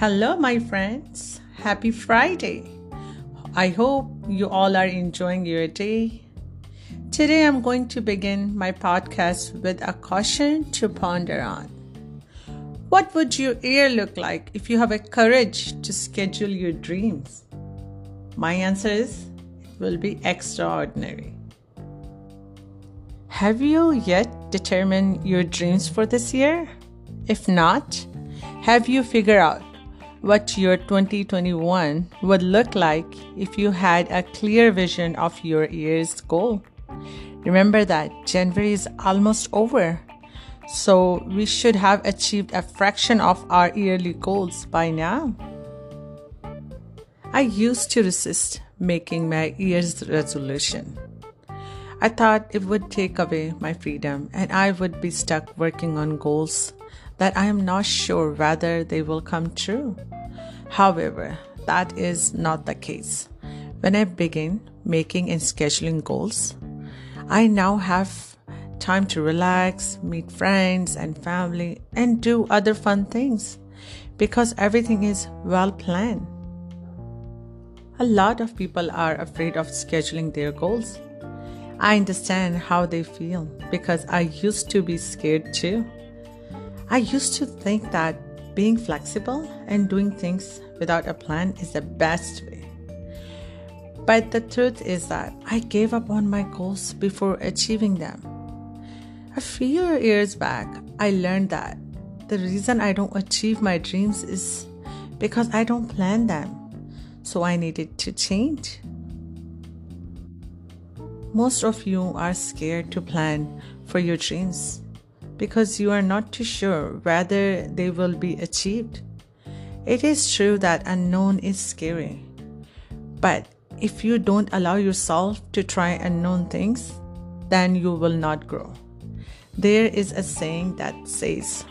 Hello my friends, happy Friday. I hope you all are enjoying your day. Today I'm going to begin my podcast with a caution to ponder on. What would your year look like if you have a courage to schedule your dreams? My answer is, it will be extraordinary. Have you yet determined your dreams for this year? If not, have you figured out what your 2021 would look like if you had a clear vision of your year's goal? Remember that January is almost over, so we should have achieved a fraction of our yearly goals by now. I used to resist making my year's resolution. I thought it would take away my freedom and I would be stuck working on goals that I am not sure whether they will come true. However, that is not the case. When I begin making and scheduling goals, I now have time to relax, meet friends and family, and do other fun things because everything is well planned. A lot of people are afraid of scheduling their goals. I understand how they feel because I used to be scared too. I used to think that being flexible and doing things without a plan is the best way. But the truth is that I gave up on my goals before achieving them. A few years back, I learned that the reason I don't achieve my dreams is because I don't plan them. So I needed to change. Most of you are scared to plan for your dreams because you are not too sure whether they will be achieved. It is true that unknown is scary, but if you don't allow yourself to try unknown things, then you will not grow. There is a saying that says,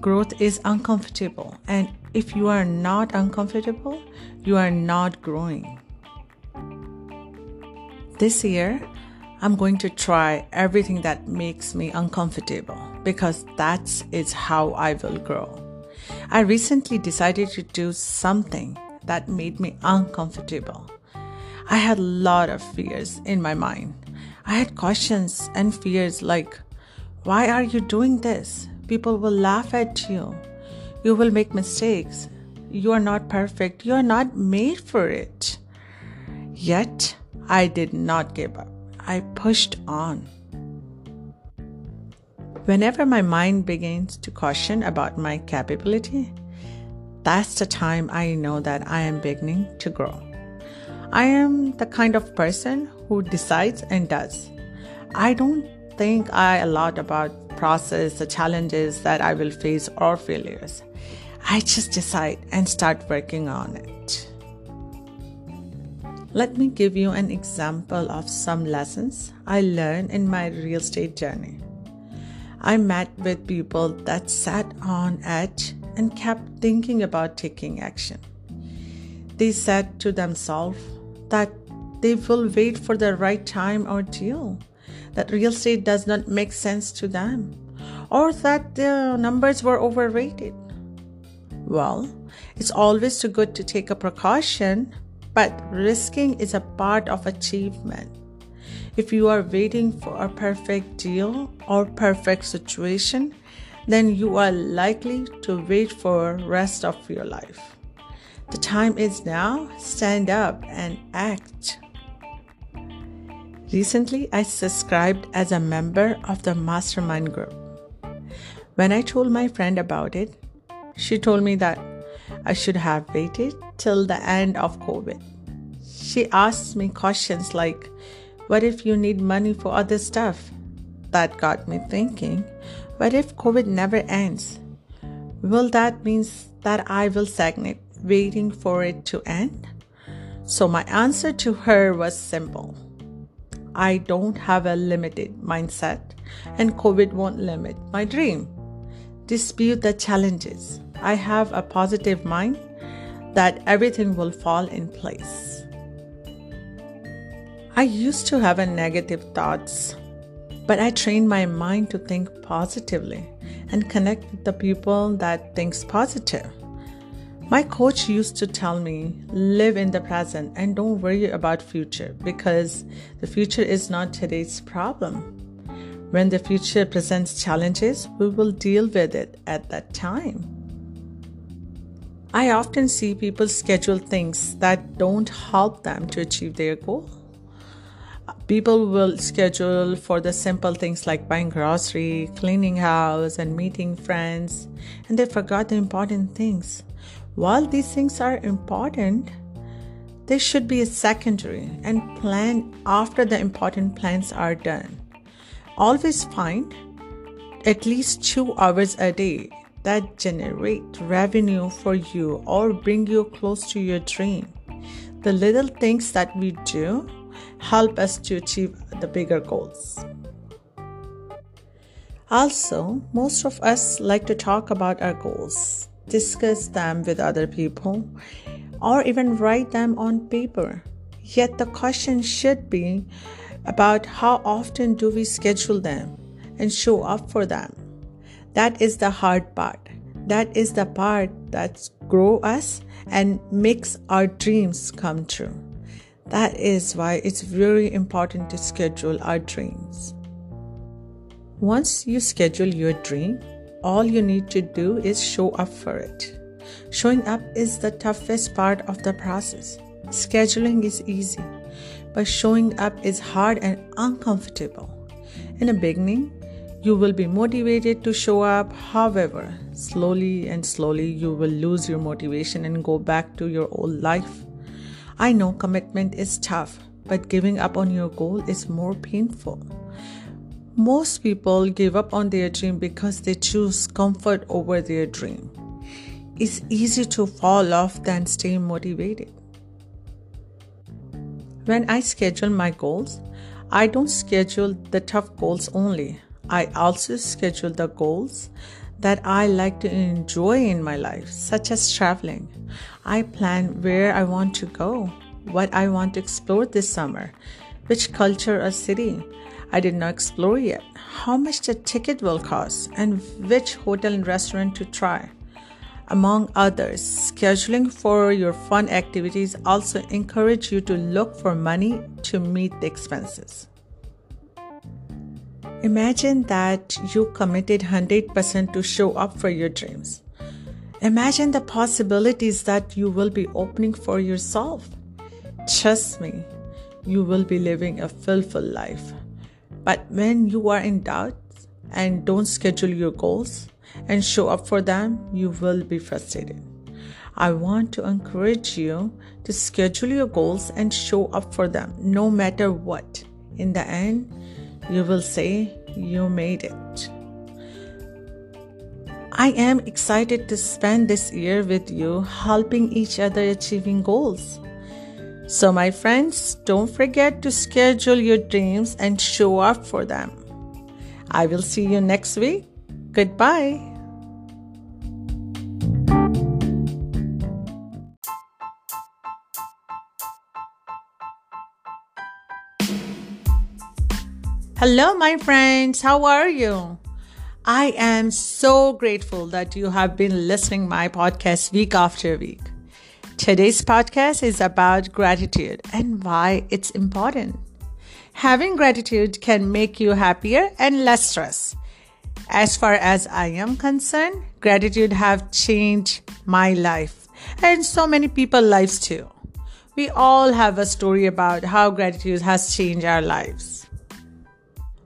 growth is uncomfortable, and if you are not uncomfortable, you are not growing. This year, I'm going to try everything that makes me uncomfortable because that is how I will grow. I recently decided to do something that made me uncomfortable. I had a lot of fears in my mind. I had questions and fears like, why are you doing this? People will laugh at you. You will make mistakes. You are not perfect. You are not made for it. Yet, I did not give up. I pushed on. Whenever my mind begins to question about my capability, that's the time I know that I am beginning to grow. I am the kind of person who decides and does. I don't think a lot about process, the challenges that I will face or failures. I just decide and start working on it. Let me give you an example of some lessons I learned in my real estate journey. I met with people that sat on edge and kept thinking about taking action. They said to themselves that they will wait for the right time or deal, that real estate does not make sense to them, or that the numbers were overrated. Well, it's always too good to take a precaution, but risking is a part of achievement. If you are waiting for a perfect deal or perfect situation, then you are likely to wait for the rest of your life. The time is now. Stand up and act. Recently, I subscribed as a member of the mastermind group. When I told my friend about it, she told me that I should have waited till the end of COVID. She asked me questions like, what if you need money for other stuff? That got me thinking, what if COVID never ends? Will that mean that I will stagnate waiting for it to end? So my answer to her was simple. I don't have a limited mindset and COVID won't limit my dream. Dispute the challenges. I have a positive mind that everything will fall in place. I used to have negative thoughts, but I trained my mind to think positively and connect with the people that think positive. My coach used to tell me, live in the present and don't worry about future, because the future is not today's problem. When the future presents challenges, we will deal with it at that time. I often see people schedule things that don't help them to achieve their goal. People will schedule for the simple things like buying grocery, cleaning house, and meeting friends, and they forgot the important things. While these things are important, they should be secondary and planned after the important plans are done. Always find at least 2 hours a day that generate revenue for you or bring you close to your dream. The little things that we do help us to achieve the bigger goals. Also, most of us like to talk about our goals, discuss them with other people, or even write them on paper. Yet the question should be about how often do we schedule them and show up for them. That is the hard part. That is the part that grows us and makes our dreams come true. That is why it's very important to schedule our dreams. Once you schedule your dream, all you need to do is show up for it. Showing up is the toughest part of the process. Scheduling is easy, but showing up is hard and uncomfortable. In the beginning, you will be motivated to show up. However, slowly you will lose your motivation and go back to your old life. I know commitment is tough, but giving up on your goal is more painful. Most people give up on their dream because they choose comfort over their dream. It's easier to fall off than stay motivated. When I schedule my goals, I don't schedule the tough goals only. I also schedule the goals that I like to enjoy in my life, such as traveling. I plan where I want to go, what I want to explore this summer, which culture or city I did not explore yet, how much the ticket will cost, and which hotel and restaurant to try, among others. Scheduling for your fun activities also encourages you to look for money to meet the expenses. Imagine that you committed 100% to show up for your dreams. Imagine the possibilities that you will be opening for yourself. Trust me, you will be living a fulfilled life. But when you are in doubt and don't schedule your goals and show up for them, you will be frustrated. I want to encourage you to schedule your goals and show up for them, no matter what. In the end, you will say you made it. I am excited to spend this year with you, helping each other achieving goals. So my friends, don't forget to schedule your dreams and show up for them. I will see you next week. Goodbye. Hello, my friends. How are you? I am so grateful that you have been listening my podcast week after week. Today's podcast is about gratitude and why it's important. Having gratitude can make you happier and less stressed. As far as I am concerned, gratitude have changed my life and so many people's lives too. We all have a story about how gratitude has changed our lives.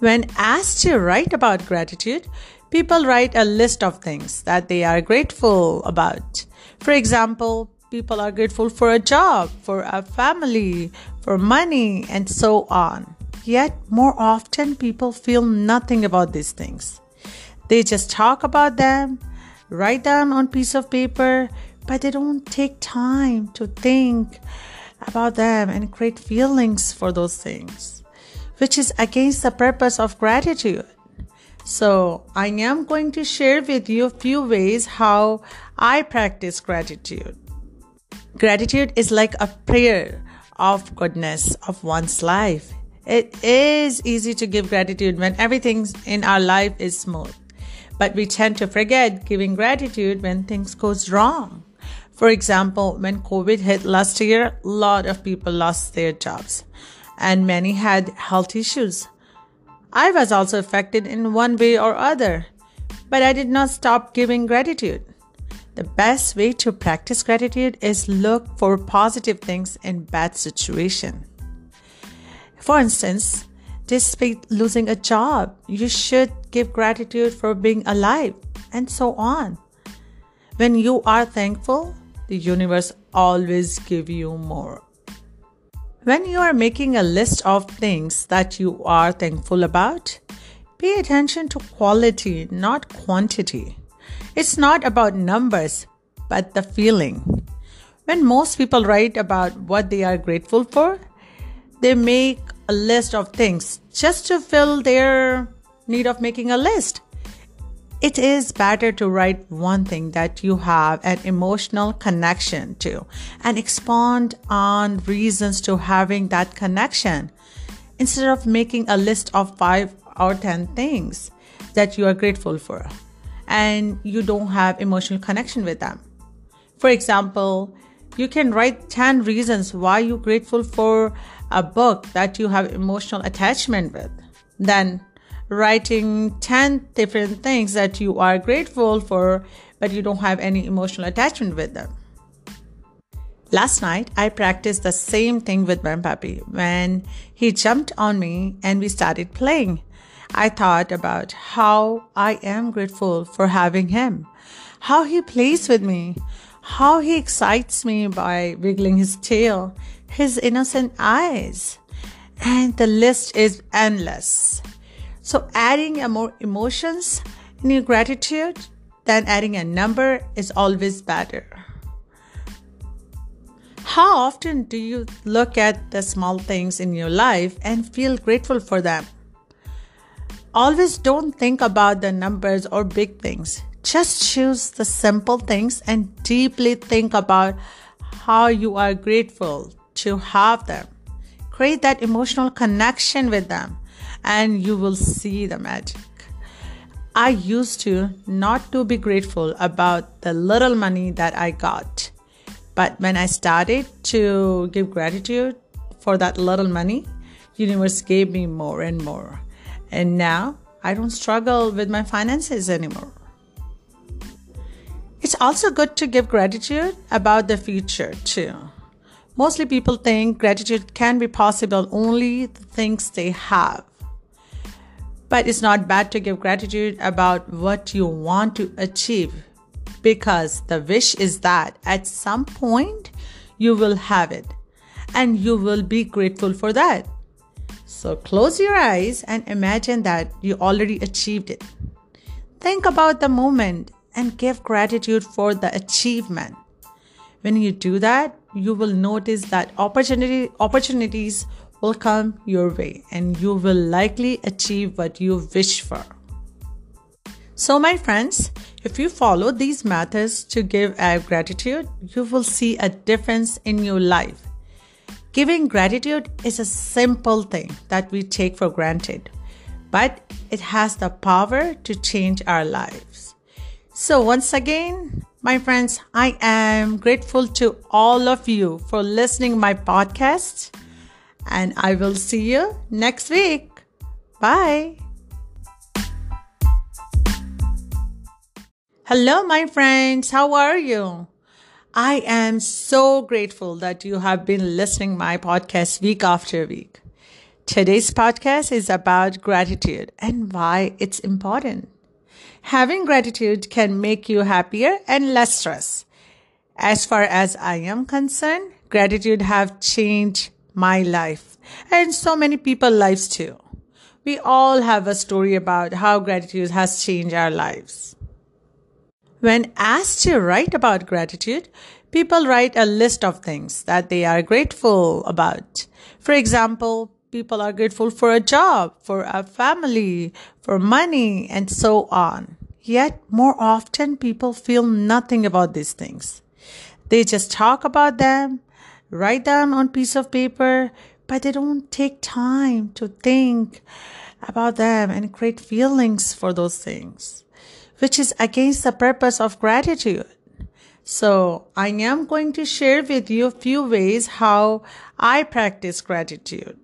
When asked to write about gratitude, people write a list of things that they are grateful about. For example, people are grateful for a job, for a family, for money, and so on. Yet, more often, people feel nothing about these things. They just talk about them, write them on a piece of paper, but they don't take time to think about them and create feelings for those things, which is against the purpose of gratitude. So I am going to share with you a few ways how I practice gratitude. Gratitude is like a prayer of goodness of one's life. It is easy to give gratitude when everything in our life is smooth, but we tend to forget giving gratitude when things goes wrong. For example, when COVID hit last year, a lot of people lost their jobs and many had health issues. I was also affected in one way or other, but I did not stop giving gratitude. The best way to practice gratitude is look for positive things in bad situation. For instance, despite losing a job, you should give gratitude for being alive, and so on. When you are thankful, the universe always gives you more. When you are making a list of things that you are thankful about, pay attention to quality, not quantity. It's not about numbers, but the feeling. When most people write about what they are grateful for, they make a list of things just to fill their need of making a list. It is better to write one thing that you have an emotional connection to and expand on reasons to having that connection instead of making a list of 5 or 10 things that you are grateful for and you don't have emotional connection with them. For example, you can write 10 reasons why you're grateful for a book that you have emotional attachment with. Then writing 10 different things that you are grateful for, but you don't have any emotional attachment with them. Last night, I practiced the same thing with my puppy. When he jumped on me and we started playing, I thought about how I am grateful for having him, how he plays with me, how he excites me by wiggling his tail, his innocent eyes, and the list is endless. So adding more emotions in your gratitude than adding a number is always better. How often do you look at the small things in your life and feel grateful for them? Always don't think about the numbers or big things. Just choose the simple things and deeply think about how you are grateful to have them. Create that emotional connection with them, and you will see the magic. I used to not to be grateful about the little money that I got. But when I started to give gratitude for that little money, universe gave me more and more. And now I don't struggle with my finances anymore. It's also good to give gratitude about the future too. Mostly people think gratitude can be possible only the things they have. But it's not bad to give gratitude about what you want to achieve, because the wish is that at some point you will have it and you will be grateful for that. So close your eyes and imagine that you already achieved it. Think about the moment and give gratitude for the achievement. When you do that, you will notice that opportunities will come your way and you will likely achieve what you wish for. So my friends, if you follow these methods to give gratitude, you will see a difference in your life. Giving gratitude is a simple thing that we take for granted, but it has the power to change our lives. So once again, my friends, I am grateful to all of you for listening to my podcast. And I will see you next week. Bye. Hello, my friends. How are you? I am so grateful that you have been listening to my podcast week after week. Today's podcast is about gratitude and why it's important. Having gratitude can make you happier and less stressed. As far as I am concerned, gratitude have changed my life and so many people's lives too. We all have a story about how gratitude has changed our lives. When asked to write about gratitude, people write a list of things that they are grateful about. For example, people are grateful for a job, for a family, for money, and so on. Yet more often people feel nothing about these things. They just talk about them, write them on piece of paper, but they don't take time to think about them and create feelings for those things, which is against the purpose of gratitude. So I am going to share with you a few ways how I practice gratitude.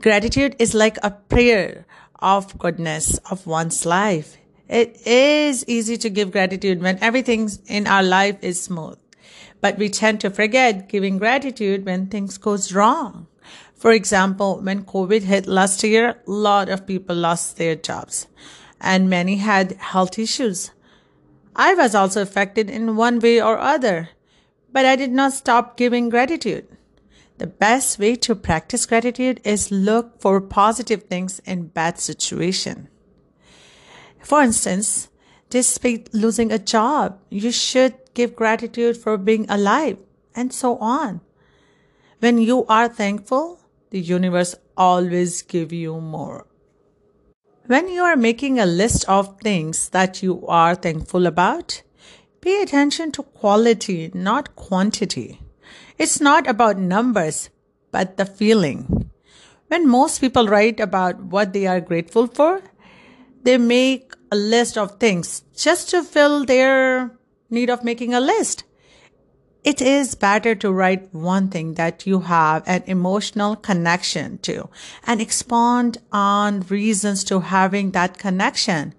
Gratitude is like a prayer of goodness of one's life. It is easy to give gratitude when everything in our life is smooth. But we tend to forget giving gratitude when things goes wrong. For example, when COVID hit last year, a lot of people lost their jobs and many had health issues. I was also affected in one way or other, but I did not stop giving gratitude. The best way to practice gratitude is look for positive things in bad situation. For instance, despite losing a job, you should give gratitude for being alive, and so on. When you are thankful, the universe always gives you more. When you are making a list of things that you are thankful about, pay attention to quality, not quantity. It's not about numbers, but the feeling. When most people write about what they are grateful for, they make a list of things just to fill their need of making a list. It is better to write one thing that you have an emotional connection to and expand on reasons to having that connection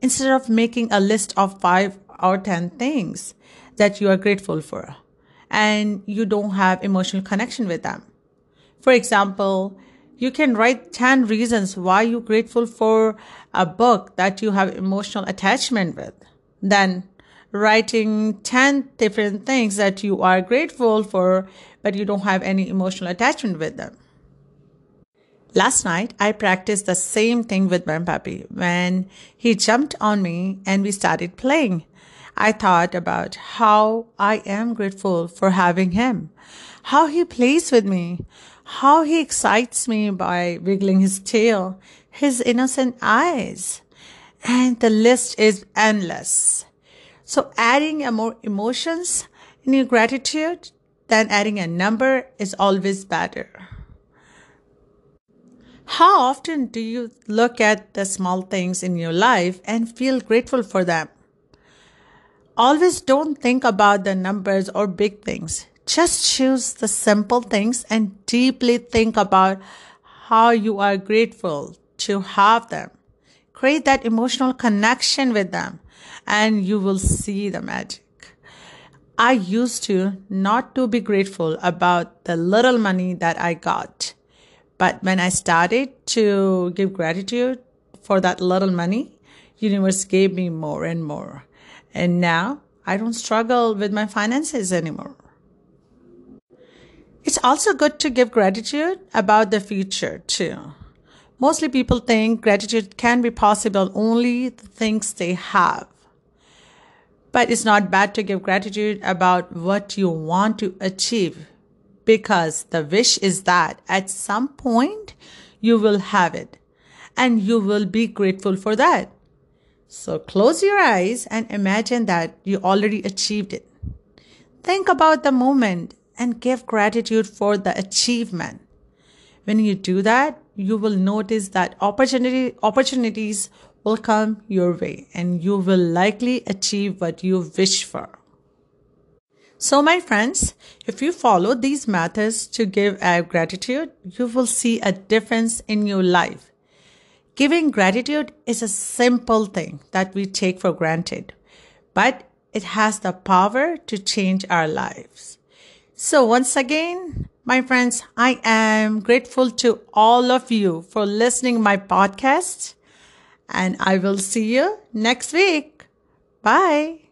instead of making a list of 5 or 10 things that you are grateful for and you don't have emotional connection with them. For example, you can write 10 reasons why you're grateful for a book that you have emotional attachment with. Then writing 10 different things that you are grateful for, but you don't have any emotional attachment with them. Last night, I practiced the same thing with my puppy. When he jumped on me and we started playing, I thought about how I am grateful for having him, how he plays with me, how he excites me by wiggling his tail, his innocent eyes, and the list is endless. So adding more emotions in your gratitude than adding a number is always better. How often do you look at the small things in your life and feel grateful for them? Always don't think about the numbers or big things. Just choose the simple things and deeply think about how you are grateful to have them. Create that emotional connection with them. And you will see the magic. I used to not to be grateful about the little money that I got. But when I started to give gratitude for that little money, universe gave me more and more. And now I don't struggle with my finances anymore. It's also good to give gratitude about the future too. Mostly people think gratitude can be possible only the things they have. But it's not bad to give gratitude about what you want to achieve, because the wish is that at some point you will have it and you will be grateful for that. So close your eyes and imagine that you already achieved it. Think about the moment and give gratitude for the achievement. When you do that, you will notice that opportunities will come your way and you will likely achieve what you wish for. So my friends, if you follow these methods to give out gratitude, you will see a difference in your life. Giving gratitude is a simple thing that we take for granted, but it has the power to change our lives. So once again, my friends, I am grateful to all of you for listening to my podcast. And I will see you next week. Bye.